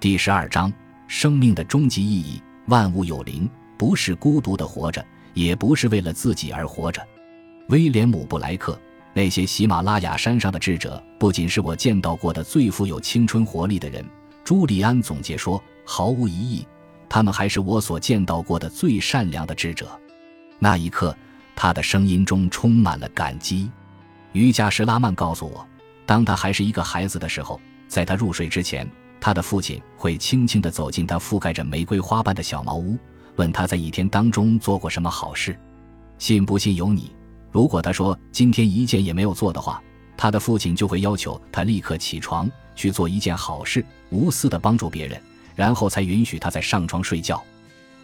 第12章生命的终极意义。万物有灵，不是孤独地活着，也不是为了自己而活着。威廉姆布莱克。那些喜马拉雅山上的智者不仅是我见到过的最富有青春活力的人，朱利安总结说，毫无疑义，他们还是我所见到过的最善良的智者。那一刻，他的声音中充满了感激。瑜伽师拉曼告诉我，当他还是一个孩子的时候，在他入睡之前，他的父亲会轻轻地走进他覆盖着玫瑰花瓣的小茅屋，问他在一天当中做过什么好事。信不信由你，如果他说今天一件也没有做的话，他的父亲就会要求他立刻起床去做一件好事，无私地帮助别人，然后才允许他再上床睡觉。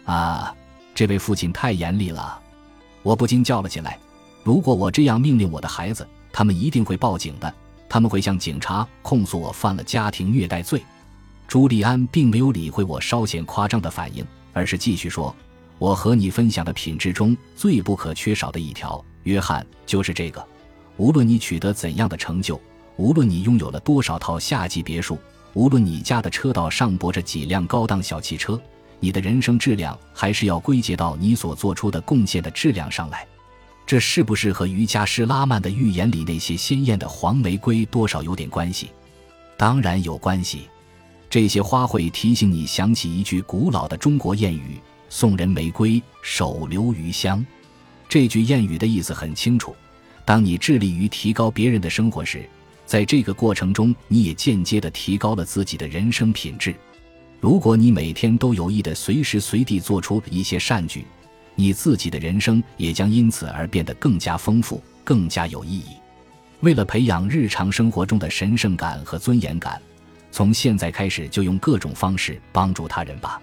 啊，这位父亲太严厉了，我不禁叫了起来。如果我这样命令我的孩子，他们一定会报警的，他们会向警察控诉我犯了家庭虐待罪。朱利安并没有理会我稍显夸张的反应，而是继续说，我和你分享的品质中最不可缺少的一条，约翰，就是这个。无论你取得怎样的成就，无论你拥有了多少套夏季别墅，无论你家的车道上泊着几辆高档小汽车，你的人生质量还是要归结到你所做出的贡献的质量上来。这是不是和瑜伽师拉曼的预言里那些鲜艳的黄玫瑰多少有点关系？当然有关系。这些花卉提醒你想起一句古老的中国谚语，送人玫瑰，手留余香。这句谚语的意思很清楚，当你致力于提高别人的生活时，在这个过程中你也间接地提高了自己的人生品质。如果你每天都有意地随时随地做出一些善举，你自己的人生也将因此而变得更加丰富，更加有意义。为了培养日常生活中的神圣感和尊严感，从现在开始就用各种方式帮助他人吧。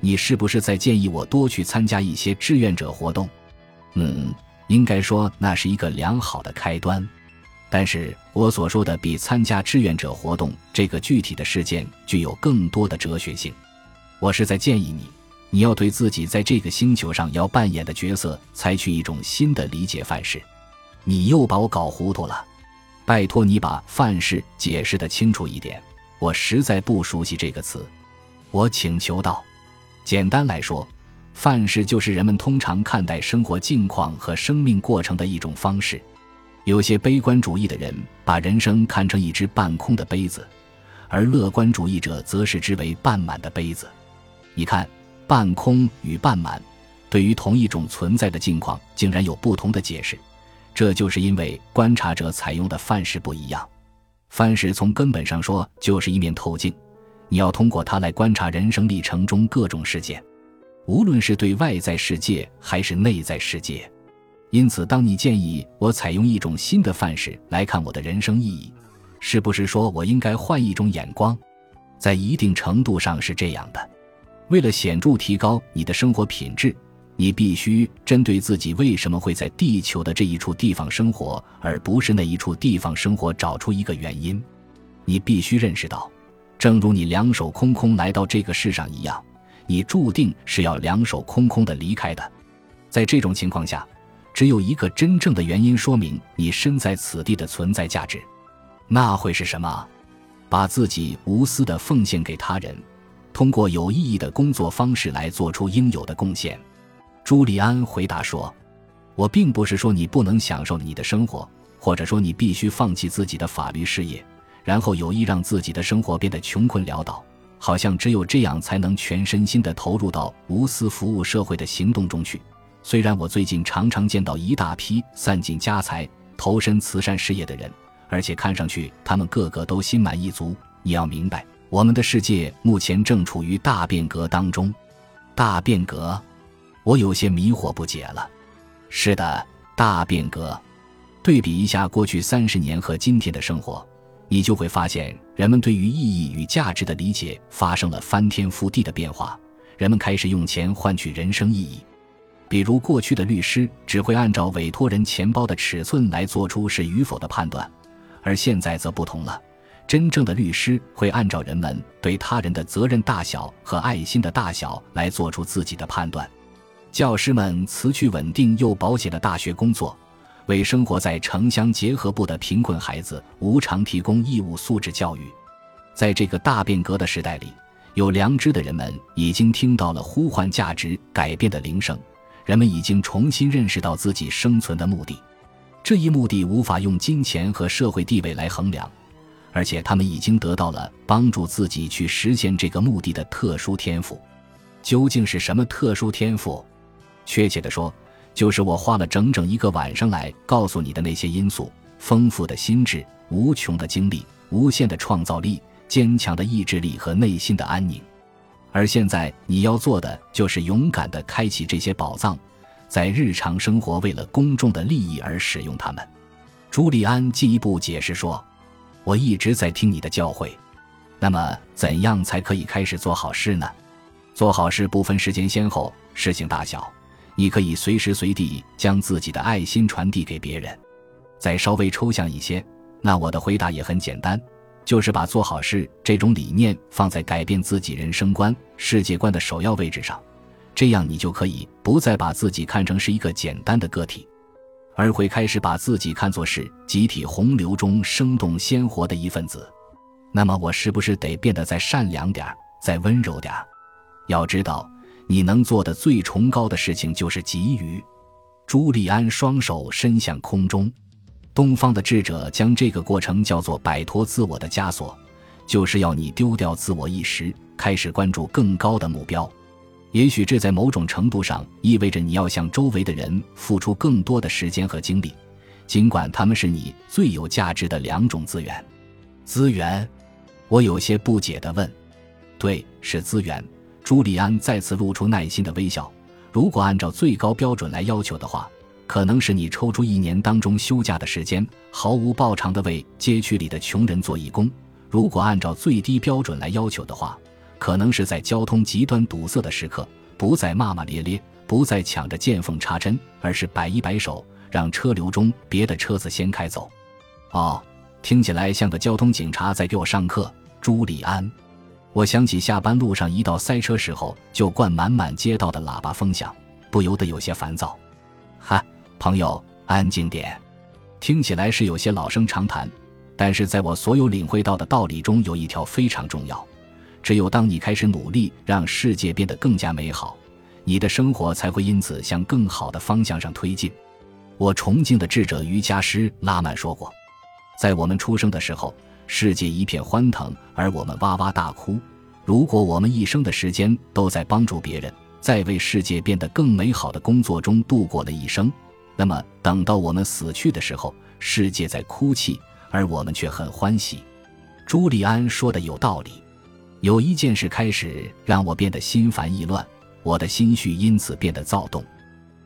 你是不是在建议我多去参加一些志愿者活动？应该说那是一个良好的开端。但是我所说的比参加志愿者活动这个具体的事件具有更多的哲学性。我是在建议你要对自己在这个星球上要扮演的角色采取一种新的理解范式。你又把我搞糊涂了，拜托你把范式解释得清楚一点。我实在不熟悉这个词，我请求道。简单来说，范式就是人们通常看待生活境况和生命过程的一种方式。有些悲观主义的人把人生看成一只半空的杯子，而乐观主义者则视之为半满的杯子。你看，半空与半满，对于同一种存在的境况竟然有不同的解释，这就是因为观察者采用的范式不一样。范式从根本上说就是一面透镜，你要通过它来观察人生历程中各种事件，无论是对外在世界还是内在世界。因此当你建议我采用一种新的范式来看我的人生意义，是不是说我应该换一种眼光？在一定程度上是这样的。为了显著提高你的生活品质，你必须针对自己为什么会在地球的这一处地方生活，而不是那一处地方生活，找出一个原因。你必须认识到，正如你两手空空来到这个世上一样，你注定是要两手空空地离开的。在这种情况下，只有一个真正的原因说明你身在此地的存在价值。那会是什么？把自己无私地奉献给他人，通过有意义的工作方式来做出应有的贡献。朱利安回答说，我并不是说你不能享受你的生活，或者说你必须放弃自己的法律事业，然后有意让自己的生活变得穷困潦倒，好像只有这样才能全身心地投入到无私服务社会的行动中去。虽然我最近常常见到一大批散尽家财投身慈善事业的人，而且看上去他们个个都心满意足，你要明白，我们的世界目前正处于大变革当中。大变革？我有些迷惑不解了。是的，大变革。对比一下过去30年和今天的生活，你就会发现人们对于意义与价值的理解发生了翻天覆地的变化。人们开始用钱换取人生意义。比如过去的律师只会按照委托人钱包的尺寸来做出是与否的判断，而现在则不同了。真正的律师会按照人们对他人的责任大小和爱心的大小来做出自己的判断。教师们辞去稳定又保险的大学工作，为生活在城乡结合部的贫困孩子无偿提供义务素质教育。在这个大变革的时代里，有良知的人们已经听到了呼唤价值改变的铃声，人们已经重新认识到自己生存的目的。这一目的无法用金钱和社会地位来衡量，而且他们已经得到了帮助自己去实现这个目的的特殊天赋。究竟是什么特殊天赋？确切地说，就是我花了整整一个晚上来告诉你的那些因素：丰富的心智、无穷的精力、无限的创造力、坚强的意志力和内心的安宁。而现在你要做的就是勇敢地开启这些宝藏，在日常生活为了公众的利益而使用它们。朱利安进一步解释说，我一直在听你的教诲。那么怎样才可以开始做好事呢？做好事不分时间先后、事情大小，你可以随时随地将自己的爱心传递给别人。再稍微抽象一些，那我的回答也很简单，就是把做好事这种理念放在改变自己人生观、世界观的首要位置上，这样你就可以不再把自己看成是一个简单的个体，而会开始把自己看作是集体洪流中生动鲜活的一份子。那么我是不是得变得再善良点、再温柔点？要知道，你能做的最崇高的事情就是给予。朱利安双手伸向空中，东方的智者将这个过程叫做摆脱自我的枷锁，就是要你丢掉自我意识，开始关注更高的目标。也许这在某种程度上意味着你要向周围的人付出更多的时间和精力，尽管他们是你最有价值的两种资源。资源？我有些不解地问。对，是资源。朱利安再次露出耐心的微笑。如果按照最高标准来要求的话，可能是你抽出一年当中休假的时间，毫无报偿地为街区里的穷人做义工。如果按照最低标准来要求的话，可能是在交通极端堵塞的时刻，不再骂骂咧咧，不再抢着见缝插针，而是摆一摆手，让车流中别的车子先开走。哦，听起来像个交通警察在给我上课，朱利安。我想起下班路上一到塞车时候就灌满满街道的喇叭风响，不由得有些烦躁。哈，朋友，安静点。听起来是有些老生常谈，但是在我所有领会到的道理中，有一条非常重要。只有当你开始努力让世界变得更加美好，你的生活才会因此向更好的方向上推进。我崇敬的智者瑜伽师拉曼说过，在我们出生的时候，世界一片欢腾，而我们哇哇大哭。如果我们一生的时间都在帮助别人，在为世界变得更美好的工作中度过了一生，那么等到我们死去的时候，世界在哭泣，而我们却很欢喜。朱利安说的有道理。有一件事开始让我变得心烦意乱，我的心绪因此变得躁动。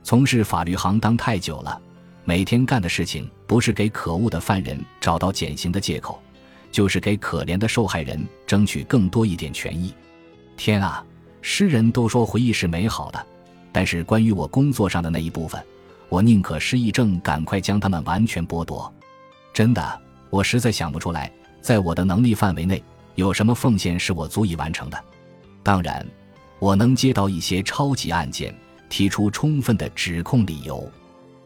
从事法律行当太久了，每天干的事情不是给可恶的犯人找到减刑的借口，就是给可怜的受害人争取更多一点权益。天啊，诗人都说回忆是美好的，但是关于我工作上的那一部分，我宁可失忆症赶快将他们完全剥夺。真的，我实在想不出来，在我的能力范围内有什么奉献是我足以完成的。当然，我能接到一些超级案件，提出充分的指控理由，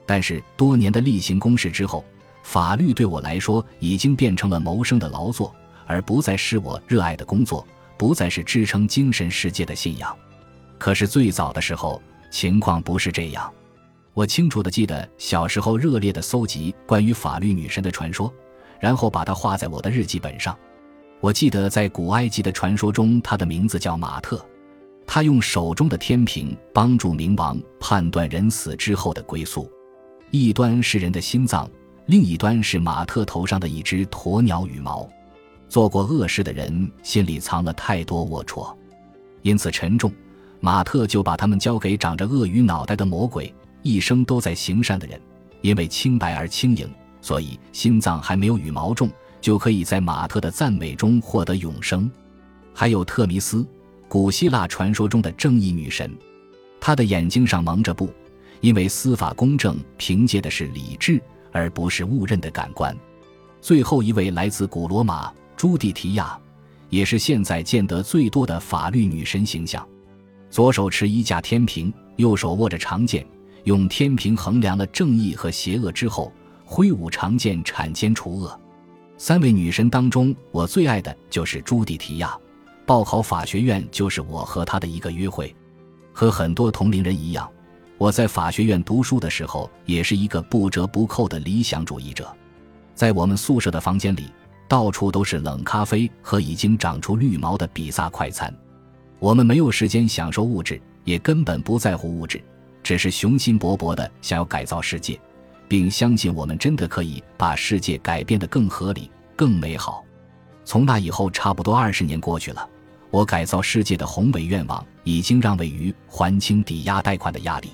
但是多年的例行公事之后，法律对我来说已经变成了谋生的劳作，而不再是我热爱的工作，不再是支撑精神世界的信仰。可是最早的时候，情况不是这样。我清楚地记得小时候热烈地搜集关于法律女神的传说，然后把它画在我的日记本上。我记得在古埃及的传说中，他的名字叫马特，他用手中的天平帮助冥王判断人死之后的归宿。一端是人的心脏，另一端是马特头上的一只鸵鸟羽毛。做过恶事的人心里藏了太多龌龊，因此沉重，马特就把他们交给长着鳄鱼脑袋的魔鬼。一生都在行善的人，因为清白而轻盈，所以心脏还没有羽毛重，就可以在马特的赞美中获得永生。还有特弥斯，古希腊传说中的正义女神，她的眼睛上蒙着布，因为司法公正凭借的是理智，而不是误认的感官。最后一位来自古罗马，朱蒂提亚，也是现在见得最多的法律女神形象。左手持一架天平，右手握着长剑，用天平衡量了正义和邪恶之后，挥舞长剑铲奸除恶。三位女神当中，我最爱的就是朱迪提亚。报考法学院就是我和她的一个约会。和很多同龄人一样，我在法学院读书的时候也是一个不折不扣的理想主义者。在我们宿舍的房间里，到处都是冷咖啡和已经长出绿毛的比萨快餐。我们没有时间享受物质，也根本不在乎物质，只是雄心勃勃地想要改造世界，并相信我们真的可以把世界改变得更合理、更美好。从那以后，差不多20年过去了，我改造世界的宏伟愿望已经让位于还清抵押贷款的压力。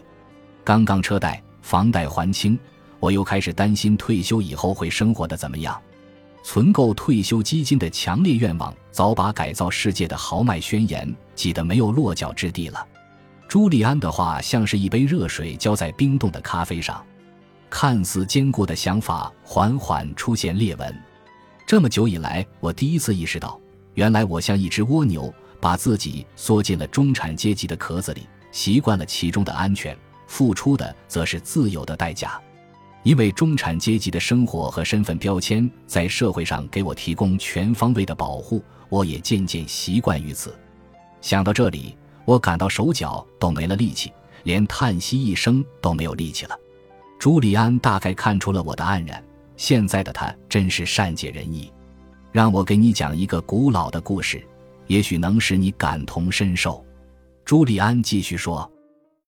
刚刚车贷、房贷还清，我又开始担心退休以后会生活得怎么样。存够退休基金的强烈愿望早把改造世界的豪迈宣言挤得没有落脚之地了。朱利安的话像是一杯热水浇在冰冻的咖啡上，看似坚固的想法缓缓出现裂纹。这么久以来，我第一次意识到，原来我像一只蜗牛，把自己缩进了中产阶级的壳子里，习惯了其中的安全，付出的则是自由的代价。因为中产阶级的生活和身份标签在社会上给我提供全方位的保护，我也渐渐习惯于此。想到这里，我感到手脚都没了力气，连叹息一声都没有力气了。朱利安大概看出了我的黯然，现在的他真是善解人意。让我给你讲一个古老的故事，也许能使你感同身受。朱利安继续说，